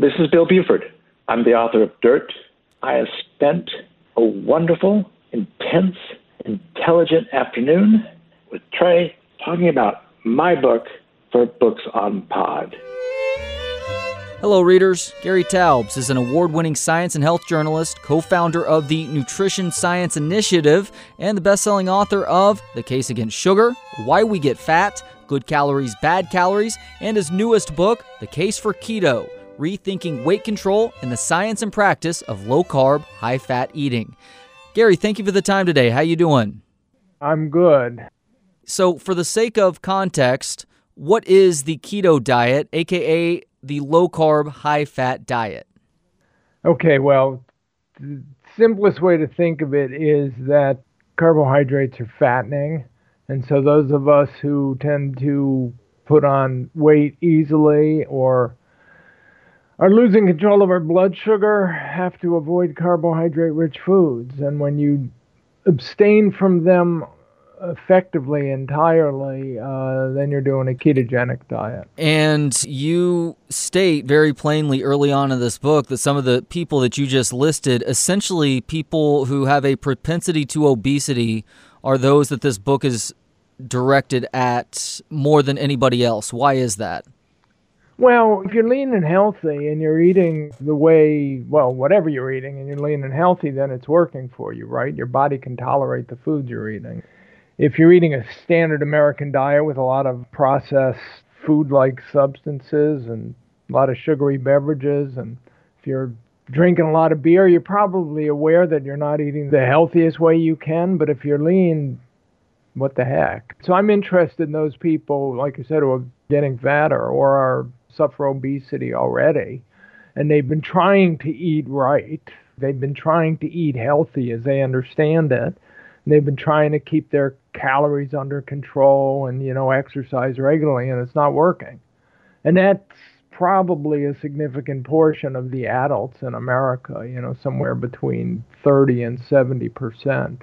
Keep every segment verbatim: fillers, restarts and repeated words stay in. This is Bill Buford. I'm the author of Dirt. I have spent a wonderful, intense, intelligent afternoon with Trey talking about my book for Books on Pod. Hello, readers. Gary Taubes is an award-winning science and health journalist, co-founder of the Nutrition Science Initiative, and the best-selling author of The Case Against Sugar, Why We Get Fat, Good Calories, Bad Calories, and his newest book, The Case for Keto, Rethinking Weight Control and the Science and Practice of Low-Carb, High-Fat Eating. Gary, thank you for the time today. How you doing? I'm good. So, for the sake of context, what is the keto diet, a k a the low-carb, high-fat diet? Okay, well, the simplest way to think of it is that carbohydrates are fattening, and so those of us who tend to put on weight easily or are losing control of our blood sugar have to avoid carbohydrate-rich foods, and when you abstain from them effectively entirely, uh, then you're doing a ketogenic diet. And you state very plainly early on in this book that some of the people that you just listed, essentially people who have a propensity to obesity, are those that this book is directed at more than anybody else. Why is that? Well, if you're lean and healthy and you're eating the way, well, whatever you're eating, and you're lean and healthy, then it's working for you, right? Your body can tolerate the food you're eating. If you're eating a standard American diet with a lot of processed food-like substances and a lot of sugary beverages, and if you're drinking a lot of beer, you're probably aware that you're not eating the healthiest way you can, but if you're lean, what the heck? So I'm interested in those people, like you said, who are getting fatter or are suffer obesity already, and they've been trying to eat right. They've been trying to eat healthy as they understand it. They've been trying to keep their calories under control and, you know, exercise regularly, and it's not working. And that's probably a significant portion of the adults in America, you know, somewhere between thirty and seventy percent.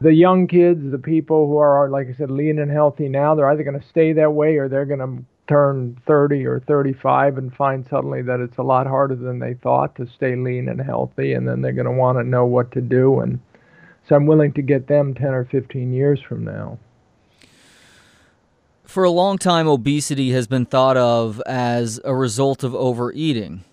The young kids, the people who are, like I said, lean and healthy now, they're either going to stay that way or they're going to turn thirty or thirty-five and find suddenly that it's a lot harder than they thought to stay lean and healthy, and then they're going to want to know what to do. And so I'm willing to get them ten or fifteen years from now. For a long time, obesity has been thought of as a result of overeating.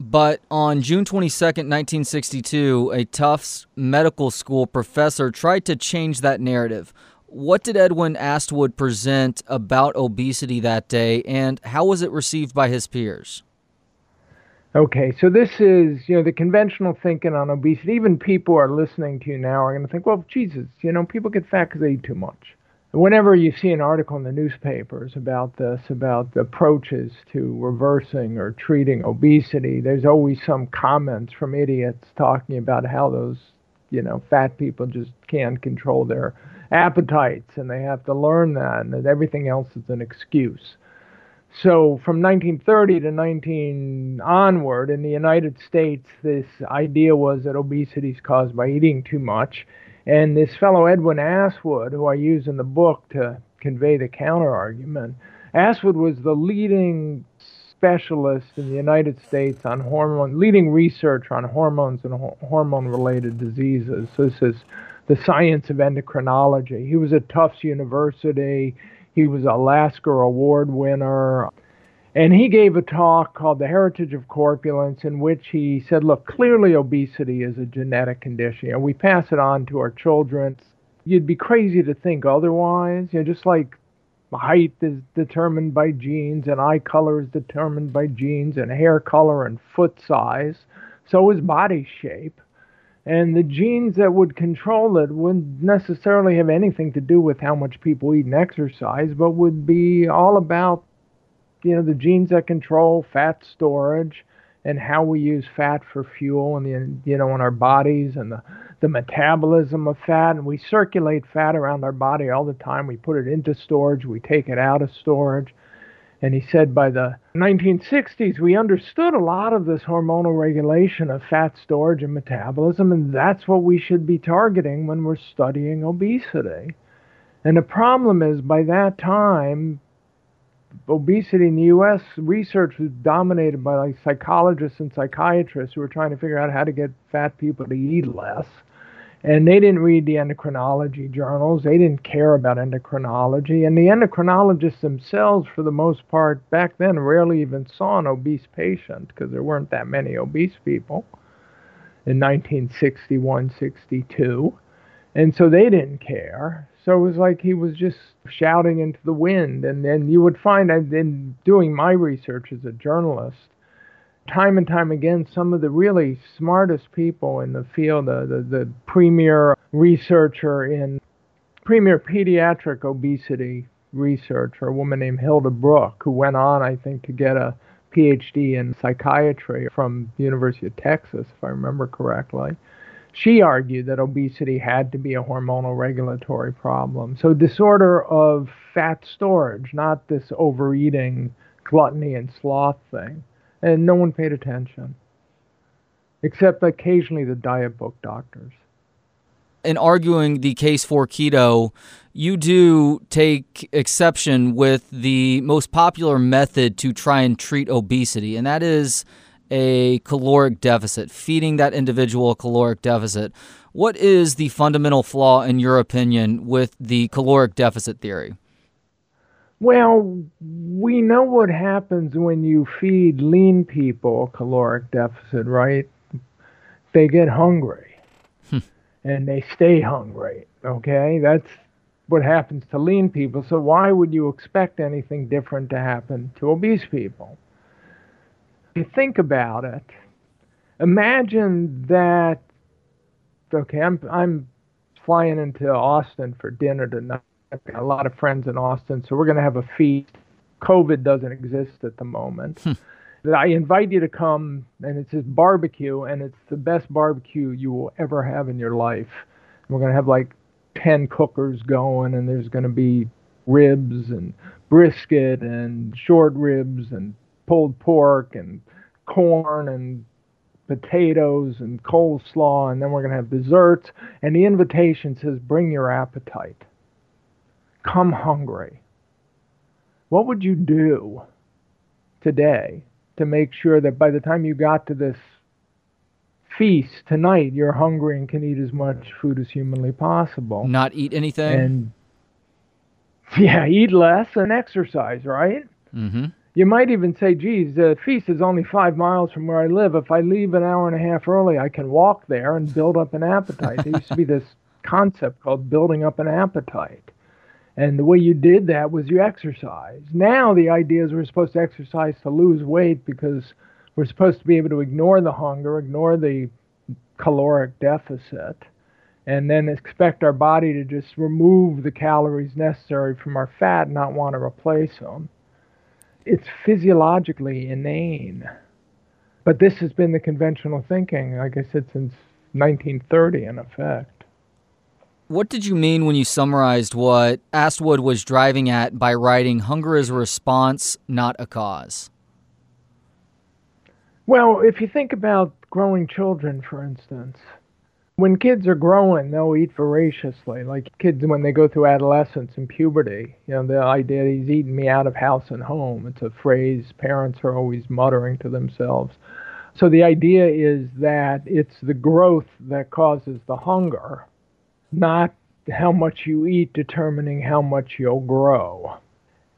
But on June twenty-second, nineteen sixty-two, a Tufts Medical School professor tried to change that narrative. What did Edwin Astwood present about obesity that day, and how was it received by his peers? Okay, so this is, you know, the conventional thinking on obesity. Even people who are listening to you now are going to think, well, Jesus, you know, people get fat because they eat too much. Whenever you see an article in the newspapers about this, about the approaches to reversing or treating obesity, there's always some comments from idiots talking about how those, you know, fat people just can't control their appetites and they have to learn that, and that everything else is an excuse. So from nineteen thirty to nineteen onward, in the United States, this idea was that obesity is caused by eating too much. And this fellow Edwin Astwood, who I use in the book to convey the counter-argument, Astwood was the leading specialist in the United States on hormone, leading research on hormones and ho- hormone-related diseases. So this is the science of endocrinology. He was at Tufts University. He was a Lasker Award winner, and he gave a talk called The Heritage of Corpulence, in which he said, look, clearly obesity is a genetic condition, and we pass it on to our children. You'd be crazy to think otherwise. You know, just like height is determined by genes, and eye color is determined by genes, and hair color and foot size, so is body shape. And the genes that would control it wouldn't necessarily have anything to do with how much people eat and exercise, but would be all about, you know, the genes that control fat storage and how we use fat for fuel and, you know, in our bodies, and the, the metabolism of fat. And we circulate fat around our body all the time. We put it into storage. We take it out of storage. And he said by the nineteen sixties, we understood a lot of this hormonal regulation of fat storage and metabolism, and that's what we should be targeting when we're studying obesity. And the problem is, by that time, obesity in the U S, research was dominated by like psychologists and psychiatrists who were trying to figure out how to get fat people to eat less. And they didn't read the endocrinology journals. They didn't care about endocrinology. And the endocrinologists themselves, for the most part, back then rarely even saw an obese patient because there weren't that many obese people in nineteen sixty-one, sixty-two. And so they didn't care. So it was like he was just shouting into the wind. And then you would find, in doing my research as a journalist, time and time again, some of the really smartest people in the field, uh, the, the premier researcher in premier pediatric obesity research, a woman named Hilda Brooke, who went on, I think, to get a P H D in psychiatry from the University of Texas, if I remember correctly. She argued that obesity had to be a hormonal regulatory problem. So disorder of fat storage, not this overeating, gluttony, and sloth thing. And no one paid attention, except occasionally the diet book doctors. In arguing the case for keto, you do take exception with the most popular method to try and treat obesity, and that is a caloric deficit, feeding that individual a caloric deficit. What is the fundamental flaw, in your opinion, with the caloric deficit theory? Well, we know what happens when you feed lean people a caloric deficit, right? They get hungry, and they stay hungry, okay? That's what happens to lean people. So why would you expect anything different to happen to obese people? If you think about it, imagine that, okay, I'm, I'm flying into Austin for dinner tonight. I've got a lot of friends in Austin, so we're going to have a feast. COVID doesn't exist at the moment. I invite you to come, and it's this barbecue, and it's the best barbecue you will ever have in your life. And we're going to have like ten cookers going, and there's going to be ribs and brisket and short ribs and pulled pork and corn and potatoes and coleslaw, and then we're going to have desserts. And the invitation says, bring your appetite. Come hungry. What would you do today to make sure that by the time you got to this feast tonight, you're hungry and can eat as much food as humanly possible? Not eat anything? And yeah, eat less and exercise, right? Mm-hmm. You might even say, geez, the feast is only five miles from where I live. If I leave an hour and a half early, I can walk there and build up an appetite. There used to be this concept called building up an appetite. And the way you did that was you exercise. Now the idea is we're supposed to exercise to lose weight because we're supposed to be able to ignore the hunger, ignore the caloric deficit, and then expect our body to just remove the calories necessary from our fat and not want to replace them. It's physiologically inane. But this has been the conventional thinking, like I said, since nineteen thirty in effect. What did you mean when you summarized what Astwood was driving at by writing, hunger is a response, not a cause? Well, if you think about growing children, for instance, when kids are growing, they'll eat voraciously. Like kids, when they go through adolescence and puberty, you know, the idea that he's eating me out of house and home. It's a phrase parents are always muttering to themselves. So the idea is that it's the growth that causes the hunger, not how much you eat determining how much you'll grow.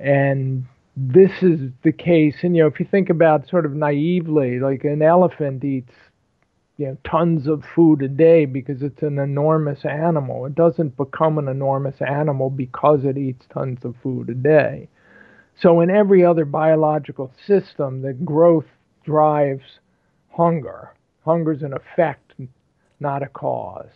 And this is the case. And, you know, if you think about sort of naively, like an elephant eats, you know, tons of food a day because it's an enormous animal. It doesn't become an enormous animal because it eats tons of food a day. So in every other biological system, the growth drives hunger. Hunger is an effect, not a cause.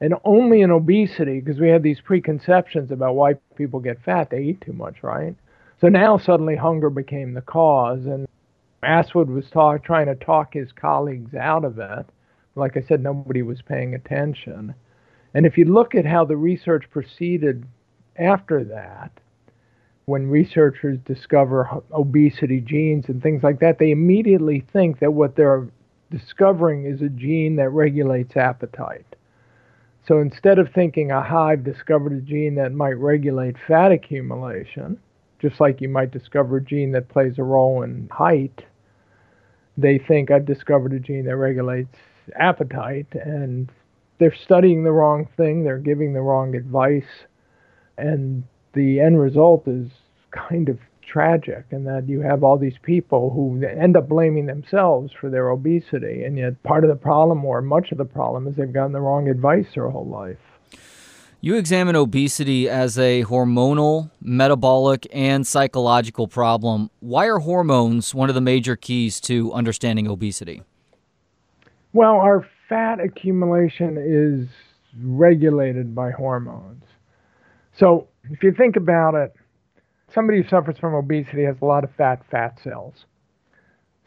And only in obesity, because we had these preconceptions about why people get fat, they eat too much, right? So now suddenly hunger became the cause, and Astwood was talk, trying to talk his colleagues out of it. Like I said, nobody was paying attention. And if you look at how the research proceeded after that, when researchers discover obesity genes and things like that, they immediately think that what they're discovering is a gene that regulates appetite. So instead of thinking, aha, I've discovered a gene that might regulate fat accumulation, just like you might discover a gene that plays a role in height. They think, I've discovered a gene that regulates appetite, and they're studying the wrong thing, they're giving the wrong advice, and the end result is kind of tragic, in that you have all these people who end up blaming themselves for their obesity, and yet part of the problem, or much of the problem, is they've gotten the wrong advice their whole life. You examine obesity as a hormonal, metabolic, and psychological problem. Why are hormones one of the major keys to understanding obesity? Well, our fat accumulation is regulated by hormones. So if you think about it, somebody who suffers from obesity has a lot of fat fat cells.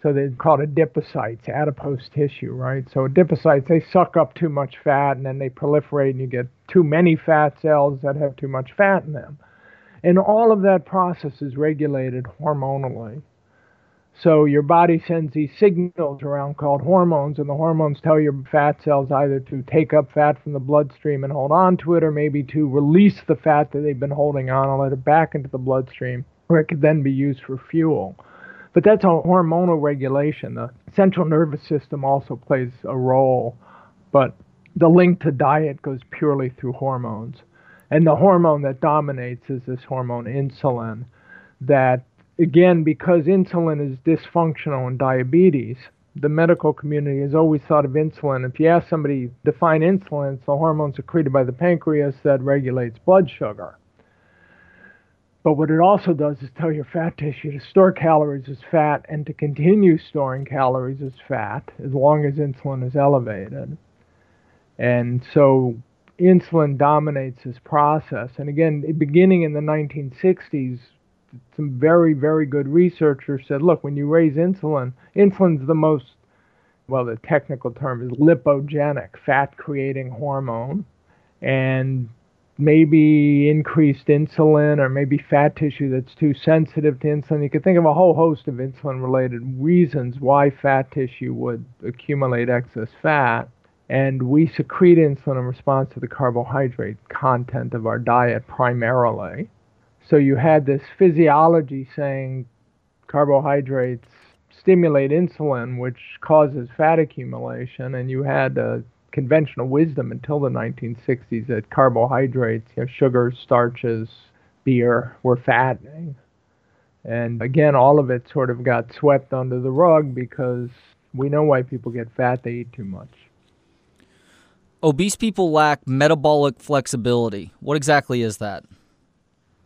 So they're called adipocytes, adipose tissue, right? So adipocytes, they suck up too much fat, and then they proliferate, and you get too many fat cells that have too much fat in them. And all of that process is regulated hormonally. So your body sends these signals around called hormones, and the hormones tell your fat cells either to take up fat from the bloodstream and hold on to it, or maybe to release the fat that they've been holding on and let it back into the bloodstream, where it could then be used for fuel. But that's a hormonal regulation. The central nervous system also plays a role, but the link to diet goes purely through hormones. And the hormone that dominates is this hormone insulin that, again, because insulin is dysfunctional in diabetes, the medical community has always thought of insulin. If you ask somebody, define insulin, it's the hormone secreted by the pancreas that regulates blood sugar. But what it also does is tell your fat tissue to store calories as fat and to continue storing calories as fat as long as insulin is elevated. And so insulin dominates this process. And again, beginning in the nineteen sixties, some very, very good researchers said, look, when you raise insulin, insulin's the most, well, the technical term is lipogenic, fat-creating hormone. And maybe increased insulin, or maybe fat tissue that's too sensitive to insulin. You can think of a whole host of insulin-related reasons why fat tissue would accumulate excess fat. And we secrete insulin in response to the carbohydrate content of our diet primarily. So you had this physiology saying carbohydrates stimulate insulin, which causes fat accumulation, and you had a conventional wisdom until the nineteen sixties that carbohydrates, you know, sugars, starches, beer, were fattening. And again, all of it sort of got swept under the rug because we know why people get fat, they eat too much. Obese people lack metabolic flexibility. What exactly is that?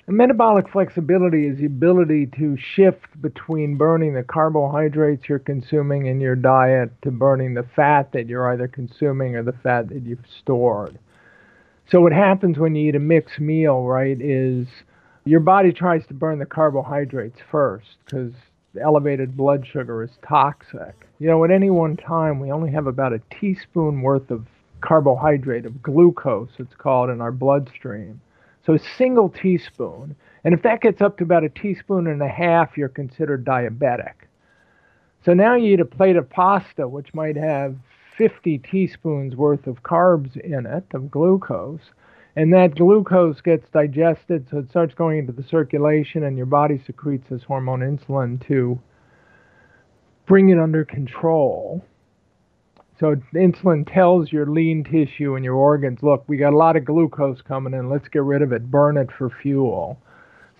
And metabolic flexibility is the ability to shift between burning the carbohydrates you're consuming in your diet to burning the fat that you're either consuming or the fat that you've stored. So what happens when you eat a mixed meal, right, is your body tries to burn the carbohydrates first because elevated blood sugar is toxic. You know, at any one time, we only have about a teaspoon worth of carbohydrate, of glucose, it's called, in our bloodstream. So a single teaspoon, and if that gets up to about a teaspoon and a half, you're considered diabetic. So now you eat a plate of pasta, which might have fifty teaspoons worth of carbs in it, of glucose, and that glucose gets digested, so it starts going into the circulation, and your body secretes this hormone insulin to bring it under control. So insulin tells your lean tissue and your organs, look, we got a lot of glucose coming in, let's get rid of it, burn it for fuel.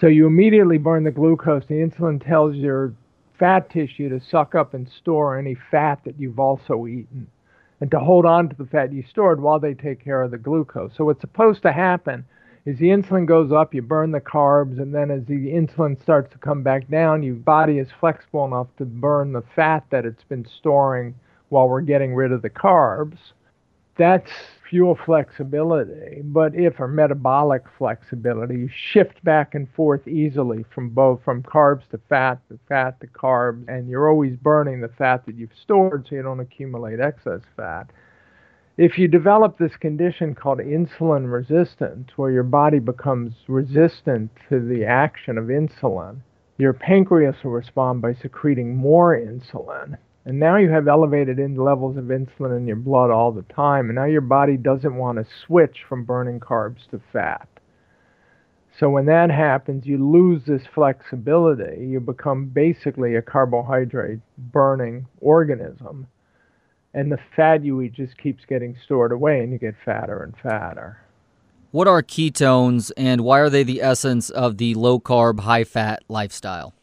So you immediately burn the glucose, the insulin tells your fat tissue to suck up and store any fat that you've also eaten, and to hold on to the fat you stored while they take care of the glucose. So what's supposed to happen is the insulin goes up, you burn the carbs, and then as the insulin starts to come back down, your body is flexible enough to burn the fat that it's been storing while we're getting rid of the carbs. That's fuel flexibility, but if or metabolic flexibility, you shift back and forth easily from both from carbs to fat, to fat to carbs, and you're always burning the fat that you've stored so you don't accumulate excess fat. If you develop this condition called insulin resistance, where your body becomes resistant to the action of insulin, your pancreas will respond by secreting more insulin. And now you have elevated in levels of insulin in your blood all the time, and now your body doesn't want to switch from burning carbs to fat. So when that happens, you lose this flexibility. You become basically a carbohydrate burning organism. And the fat you eat just keeps getting stored away, and you get fatter and fatter. What are ketones, and why are they the essence of the low-carb, high-fat lifestyle?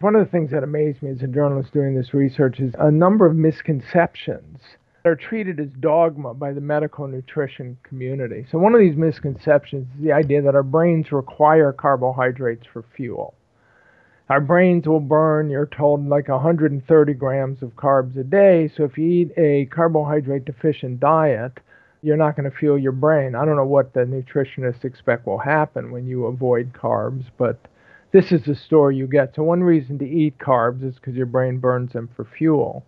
One of the things that amazed me as a journalist doing this research is a number of misconceptions that are treated as dogma by the medical nutrition community. So one of these misconceptions is the idea that our brains require carbohydrates for fuel. Our brains will burn, you're told, like one hundred thirty grams of carbs a day. So if you eat a carbohydrate-deficient diet, you're not going to fuel your brain. I don't know what the nutritionists expect will happen when you avoid carbs, but this is the story you get. So one reason to eat carbs is because your brain burns them for fuel.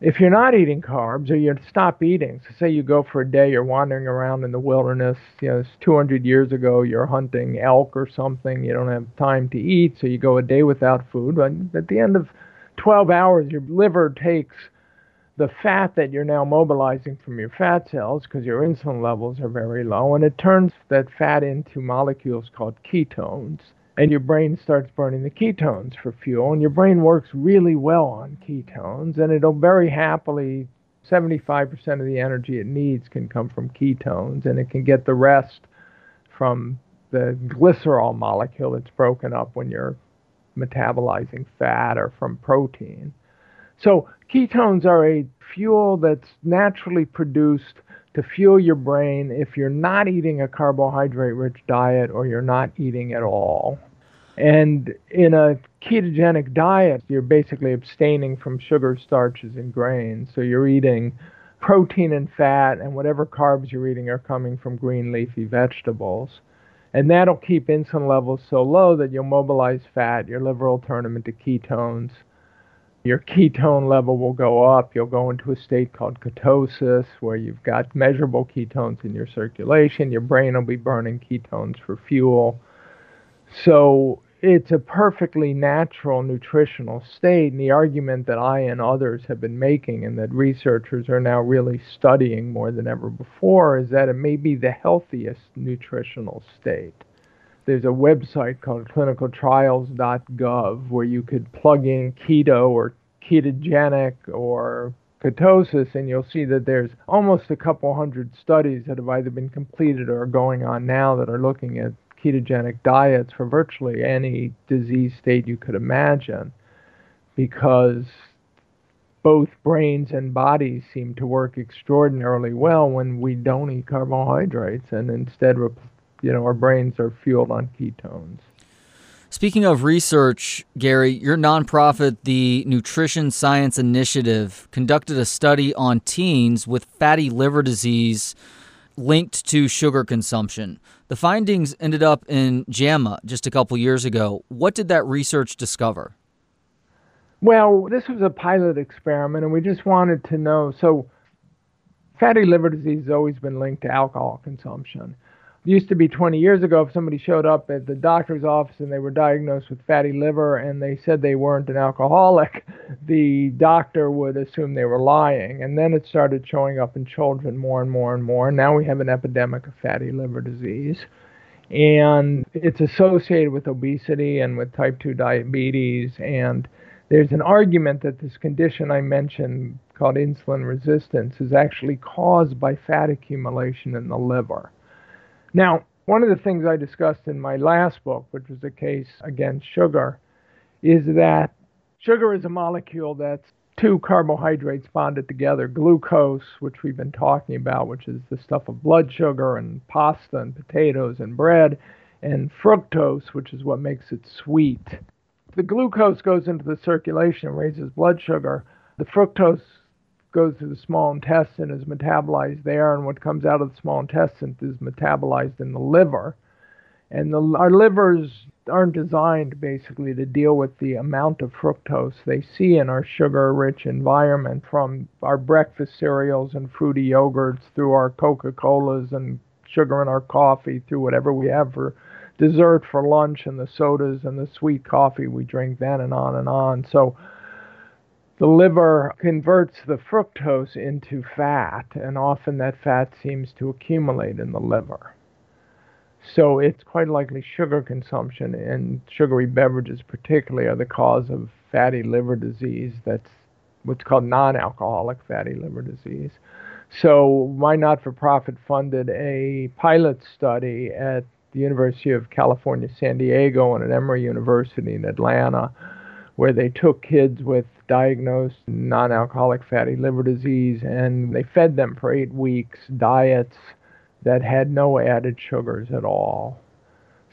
If you're not eating carbs, or you stop eating, so say you go for a day, you're wandering around in the wilderness, you know, it's two hundred years ago, you're hunting elk or something, you don't have time to eat, so you go a day without food, but at the end of twelve hours, your liver takes the fat that you're now mobilizing from your fat cells, because your insulin levels are very low, and it turns that fat into molecules called ketones, and your brain starts burning the ketones for fuel, and your brain works really well on ketones, and it'll very happily, seventy-five percent of the energy it needs can come from ketones, and it can get the rest from the glycerol molecule that's broken up when you're metabolizing fat or from protein. So ketones are a fuel that's naturally produced to fuel your brain if you're not eating a carbohydrate-rich diet or you're not eating at all. And in a ketogenic diet, you're basically abstaining from sugar, starches, and grains. So you're eating protein and fat, and whatever carbs you're eating are coming from green leafy vegetables. And that'll keep insulin levels so low that you'll mobilize fat, your liver will turn them into ketones, your ketone level will go up, you'll go into a state called ketosis, where you've got measurable ketones in your circulation, your brain will be burning ketones for fuel. So it's a perfectly natural nutritional state, and the argument that I and others have been making, and that researchers are now really studying more than ever before, is that it may be the healthiest nutritional state. There's a website called clinical trials dot gov where you could plug in keto or ketogenic or ketosis, and you'll see that there's almost a couple hundred studies that have either been completed or are going on now that are looking at ketogenic diets for virtually any disease state you could imagine, because both brains and bodies seem to work extraordinarily well when we don't eat carbohydrates and instead replace You know, our brains are fueled on ketones. Speaking of research, Gary, your nonprofit, the Nutrition Science Initiative, conducted a study on teens with fatty liver disease linked to sugar consumption. The findings ended up in JAMA just a couple years ago. What did that research discover? Well, this was a pilot experiment, and we just wanted to know. So fatty liver disease has always been linked to alcohol consumption. It used to be twenty years ago, if somebody showed up at the doctor's office and they were diagnosed with fatty liver and they said they weren't an alcoholic, the doctor would assume they were lying. And then it started showing up in children more and more and more. Now we have an epidemic of fatty liver disease. And it's associated with obesity and with type two diabetes. And there's an argument that this condition I mentioned called insulin resistance is actually caused by fat accumulation in the liver. Now, one of the things I discussed in my last book, which was The Case Against Sugar, is that sugar is a molecule that's two carbohydrates bonded together, glucose, which we've been talking about, which is the stuff of blood sugar and pasta and potatoes and bread, and fructose, which is what makes it sweet. The glucose goes into the circulation and raises blood sugar. The fructose goes to the small intestine, is metabolized there, and what comes out of the small intestine is metabolized in the liver. And the, our livers aren't designed, basically, to deal with the amount of fructose they see in our sugar-rich environment, from our breakfast cereals and fruity yogurts through our Coca-Colas and sugar in our coffee, through whatever we have for dessert for lunch and the sodas and the sweet coffee we drink then, and on and on. So the liver converts the fructose into fat, and often that fat seems to accumulate in the liver. So it's quite likely sugar consumption and sugary beverages particularly are the cause of fatty liver disease. That's what's called non-alcoholic fatty liver disease. So my not-for-profit funded a pilot study at the University of California, San Diego, and at Emory University in Atlanta, where they took kids with diagnosed non-alcoholic fatty liver disease, and they fed them for eight weeks diets that had no added sugars at all.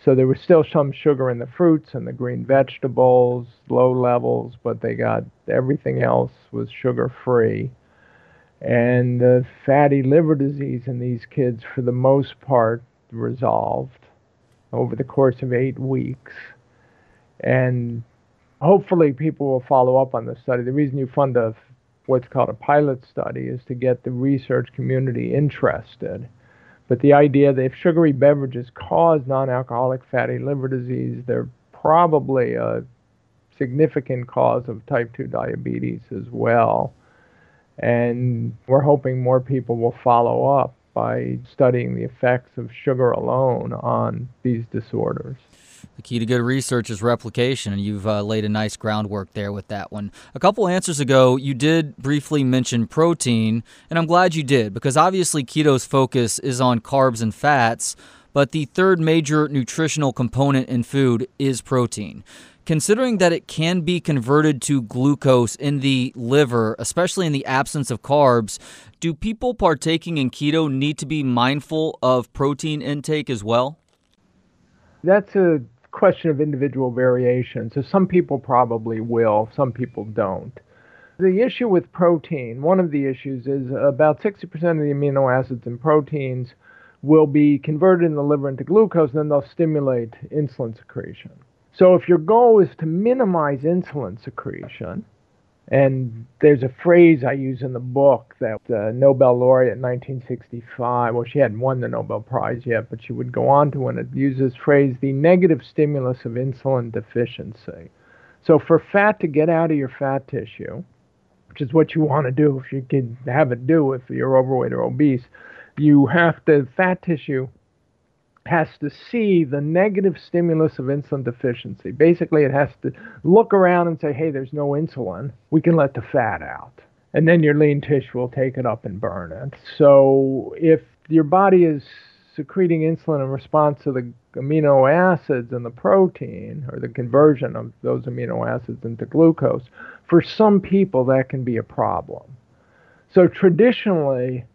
So there was still some sugar in the fruits and the green vegetables, low levels, but they got everything else was sugar-free. And the fatty liver disease in these kids, for the most part, resolved over the course of eight weeks. And hopefully people will follow up on the study. The reason you fund a, what's called a pilot study is to get the research community interested. But the idea that if sugary beverages cause non-alcoholic fatty liver disease, they're probably a significant cause of type two diabetes as well. And we're hoping more people will follow up by studying the effects of sugar alone on these disorders. The key to good research is replication, and you've uh, laid a nice groundwork there with that one. A couple answers ago, you did briefly mention protein, and I'm glad you did, because obviously keto's focus is on carbs and fats, but the third major nutritional component in food is protein. Considering that it can be converted to glucose in the liver, especially in the absence of carbs, do people partaking in keto need to be mindful of protein intake as well? That's a question of individual variation. So some people probably will, some people don't. The issue with protein, one of the issues is about sixty percent of the amino acids in proteins will be converted in the liver into glucose, and then they'll stimulate insulin secretion. So if your goal is to minimize insulin secretion, and there's a phrase I use in the book that the Nobel laureate in nineteen sixty-five, well, she hadn't won the Nobel Prize yet, but she would go on to win it, use this phrase, the negative stimulus of insulin deficiency. So for fat to get out of your fat tissue, which is what you want to do if you can have it do if you're overweight or obese, you have to, fat tissue has to see the negative stimulus of insulin deficiency. Basically, it has to look around and say, hey, there's no insulin. We can let the fat out. And then your lean tissue will take it up and burn it. So if your body is secreting insulin in response to the amino acids and the protein, or the conversion of those amino acids into glucose, for some people that can be a problem. So traditionally,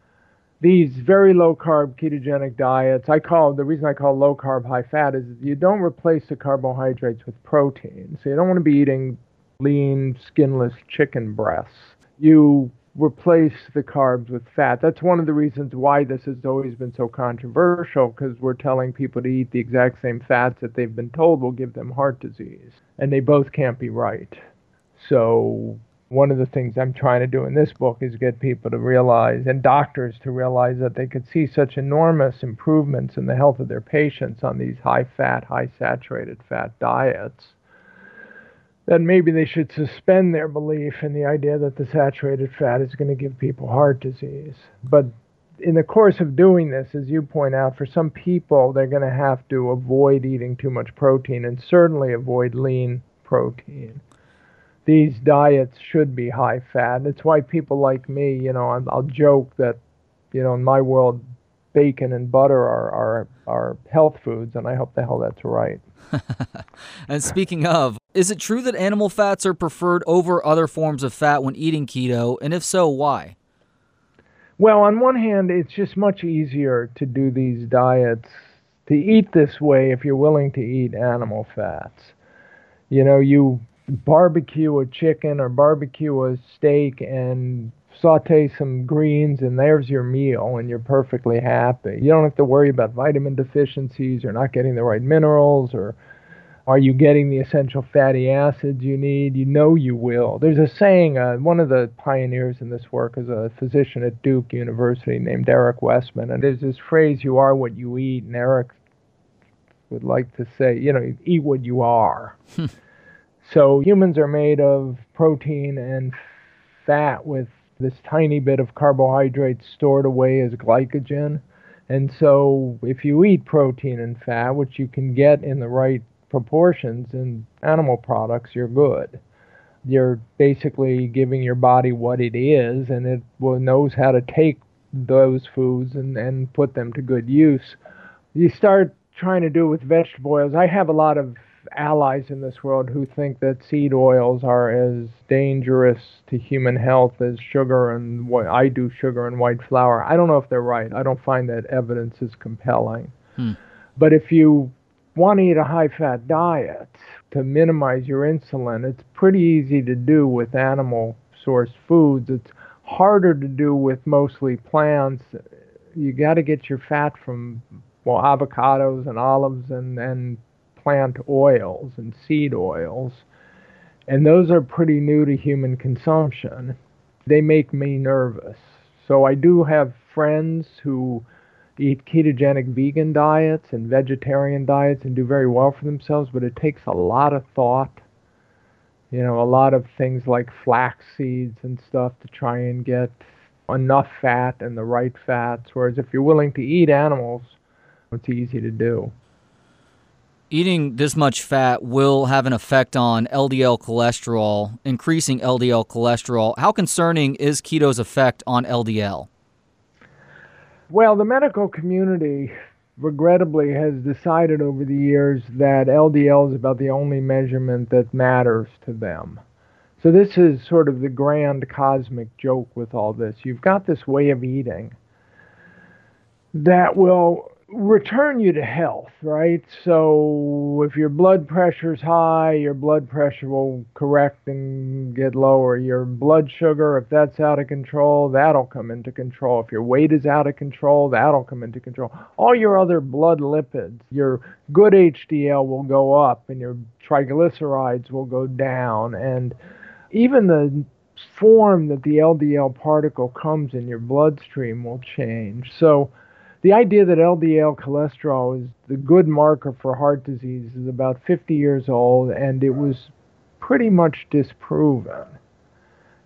these very low-carb ketogenic diets, I call, the reason I call low-carb high-fat is you don't replace the carbohydrates with protein. So you don't want to be eating lean, skinless chicken breasts. You replace the carbs with fat. That's one of the reasons why this has always been so controversial, because we're telling people to eat the exact same fats that they've been told will give them heart disease, and they both can't be right. So one of the things I'm trying to do in this book is get people to realize, and doctors to realize, that they could see such enormous improvements in the health of their patients on these high-fat, high-saturated fat diets, that maybe they should suspend their belief in the idea that the saturated fat is going to give people heart disease. But in the course of doing this, as you point out, for some people, they're going to have to avoid eating too much protein, and certainly avoid lean protein. These diets should be high fat. It's why people like me, you know, I'm, I'll joke that, you know, in my world, bacon and butter are, are, are health foods, and I hope the hell that's right. And speaking of, is it true that animal fats are preferred over other forms of fat when eating keto? And if so, why? Well, on one hand, it's just much easier to do these diets, to eat this way if you're willing to eat animal fats. You know, you barbecue a chicken or barbecue a steak and saute some greens, and there's your meal, and you're perfectly happy. You don't have to worry about vitamin deficiencies or not getting the right minerals, or are you getting the essential fatty acids you need? You know you will. There's a saying, uh, one of the pioneers in this work is a physician at Duke University named Eric Westman, and there's this phrase, you are what you eat, and Eric would like to say, you know, eat what you are. So humans are made of protein and fat with this tiny bit of carbohydrates stored away as glycogen. And so if you eat protein and fat, which you can get in the right proportions in animal products, you're good. You're basically giving your body what it is, and it knows how to take those foods and, and put them to good use. You start trying to do it with vegetable oils. I have a lot of allies in this world who think that seed oils are as dangerous to human health as sugar and what I do, sugar and white flour. I don't know if they're right. I don't find that evidence is compelling. Hmm. But if you want to eat a high-fat diet to minimize your insulin, it's pretty easy to do with animal-sourced foods. It's harder to do with mostly plants. You got to get your fat from, well, avocados and olives and, and plant oils and seed oils. And those are pretty new to human consumption. They make me nervous. So I do have friends who eat ketogenic vegan diets and vegetarian diets and do very well for themselves, but it takes a lot of thought, you know, a lot of things like flax seeds and stuff to try and get enough fat and the right fats. Whereas if you're willing to eat animals, it's easy to do. Eating this much fat will have an effect on L D L cholesterol, increasing L D L cholesterol. How concerning is keto's effect on L D L? Well, the medical community, regrettably, has decided over the years that L D L is about the only measurement that matters to them. So this is sort of the grand cosmic joke with all this. You've got this way of eating that will return you to health, right? So if your blood pressure's high, your blood pressure will correct and get lower. Your blood sugar, if that's out of control, that'll come into control. If your weight is out of control, that'll come into control. All your other blood lipids, your good H D L will go up and your triglycerides will go down. And even the form that the L D L particle comes in your bloodstream will change. So the idea that L D L cholesterol is the good marker for heart disease is about fifty years old, and it was pretty much disproven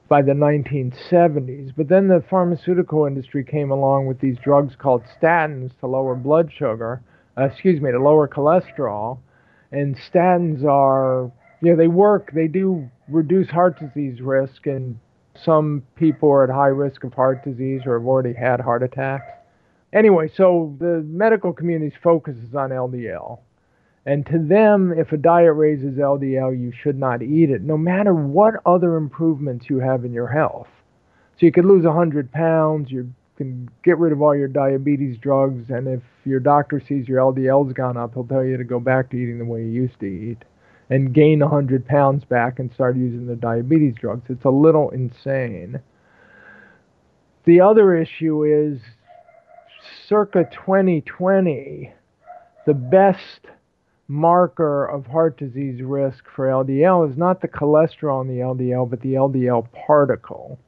by the nineteen seventies. But then the pharmaceutical industry came along with these drugs called statins to lower blood sugar, uh, excuse me, to lower cholesterol. And statins are, you know, they work, they do reduce heart disease risk, and some people are at high risk of heart disease or have already had heart attacks. Anyway, so the medical community's focus is on L D L. And to them, if a diet raises L D L, you should not eat it, no matter what other improvements you have in your health. So you could lose one hundred pounds, you can get rid of all your diabetes drugs, and if your doctor sees your L D L's gone up, he'll tell you to go back to eating the way you used to eat and gain one hundred pounds back and start using the diabetes drugs. It's a little insane. The other issue is, circa twenty twenty, the best marker of heart disease risk for L D L is not the cholesterol in the L D L, but the L D L particle.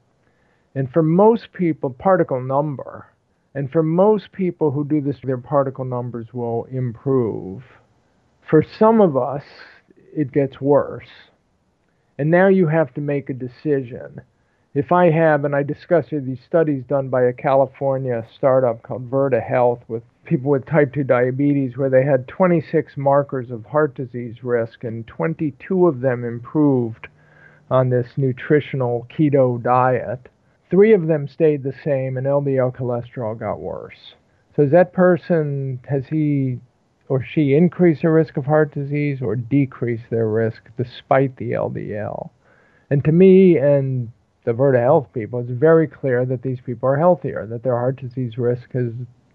And for most people, particle number. And for most people who do this, their particle numbers will improve. For some of us, it gets worse. And now you have to make a decision. If I have, and I discussed these studies done by a California startup called Virta Health with people with type two diabetes, where they had twenty-six markers of heart disease risk, and twenty-two of them improved on this nutritional keto diet. Three of them stayed the same, and L D L cholesterol got worse. So is that person, has he or she increased their risk of heart disease or decreased their risk despite the L D L? And to me, and the Virta Health people, it's very clear that these people are healthier, that their heart disease risk has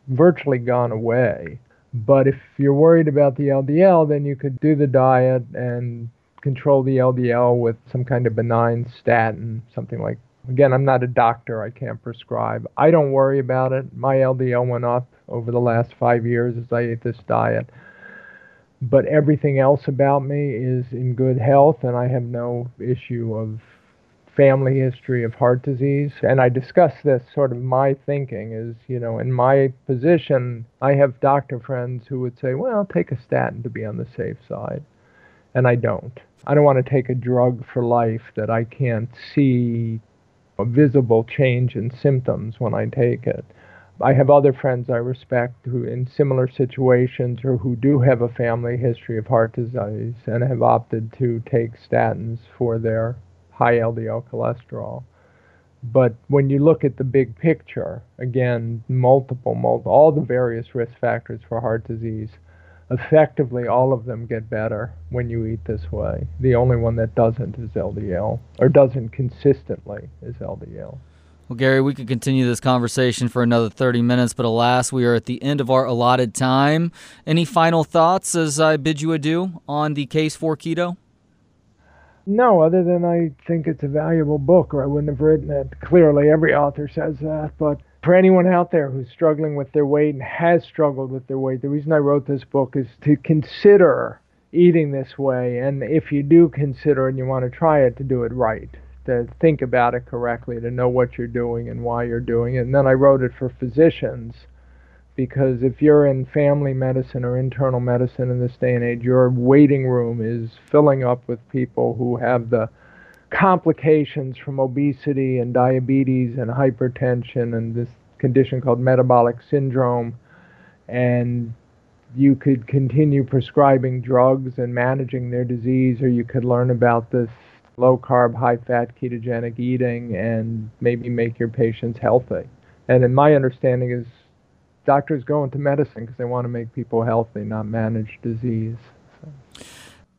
virtually gone away. But if you're worried about the L D L, then you could do the diet and control the L D L with some kind of benign statin, something like, again, I'm not a doctor, I can't prescribe. I don't worry about it. My L D L went up over the last five years as I ate this diet. But everything else about me is in good health, and I have no issue of family history of heart disease. And I discuss this, sort of my thinking is, you know, in my position, I have doctor friends who would say, well, take a statin to be on the safe side. And I don't. I don't want to take a drug for life that I can't see a visible change in symptoms when I take it. I have other friends I respect who in similar situations or who do have a family history of heart disease and have opted to take statins for their high L D L cholesterol. But when you look at the big picture, again, multiple, multiple, all the various risk factors for heart disease, effectively all of them get better when you eat this way. The only one that doesn't is L D L, or doesn't consistently is L D L. Well, Gary, we could continue this conversation for another thirty minutes, but alas, we are at the end of our allotted time. Any final thoughts as I bid you adieu on The Case for Keto? No, other than I think it's a valuable book, or I wouldn't have written it. Clearly, every author says that, but for anyone out there who's struggling with their weight and has struggled with their weight, the reason I wrote this book is to consider eating this way, and if you do consider and you want to try it, to do it right, to think about it correctly, to know what you're doing and why you're doing it. And then I wrote it for physicians, because if you're in family medicine or internal medicine in this day and age, your waiting room is filling up with people who have the complications from obesity and diabetes and hypertension and this condition called metabolic syndrome. And you could continue prescribing drugs and managing their disease, or you could learn about this low-carb, high-fat, ketogenic eating and maybe make your patients healthy. And in my understanding is doctors go into medicine because they want to make people healthy, not manage disease. So.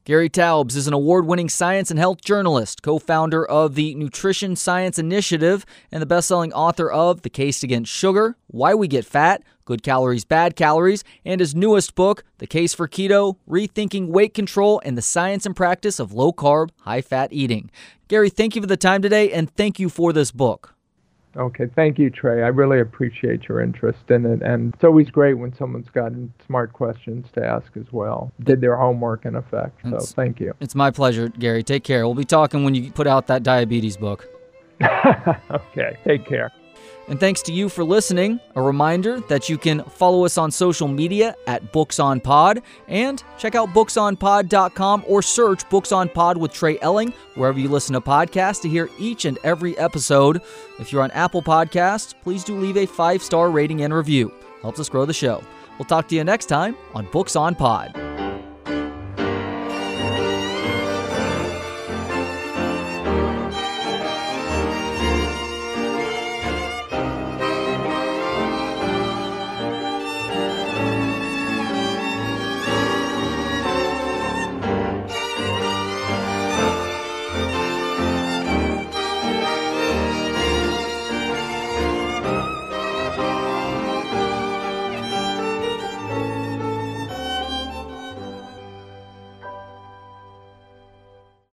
Gary Taubes is an award-winning science and health journalist, co-founder of the Nutrition Science Initiative, and the best-selling author of The Case Against Sugar, Why We Get Fat, Good Calories, Bad Calories, and his newest book, The Case for Keto, Rethinking Weight Control and the Science and Practice of Low-Carb, High-Fat Eating. Gary, thank you for the time today, and thank you for this book. Okay, thank you, Trey. I really appreciate your interest in it, and it's always great when someone's got smart questions to ask as well. Did their homework, in effect, so it's, thank you. It's my pleasure, Gary. Take care. We'll be talking when you put out that diabetes book. Okay, take care. And thanks to you for listening. A reminder that you can follow us on social media at Books on Pod, and check out books on pod dot com or search Books on Pod with Trey Elling wherever you listen to podcasts to hear each and every episode. If you're on Apple Podcasts, please do leave a five-star rating and review. Helps us grow the show. We'll talk to you next time on Books on Pod.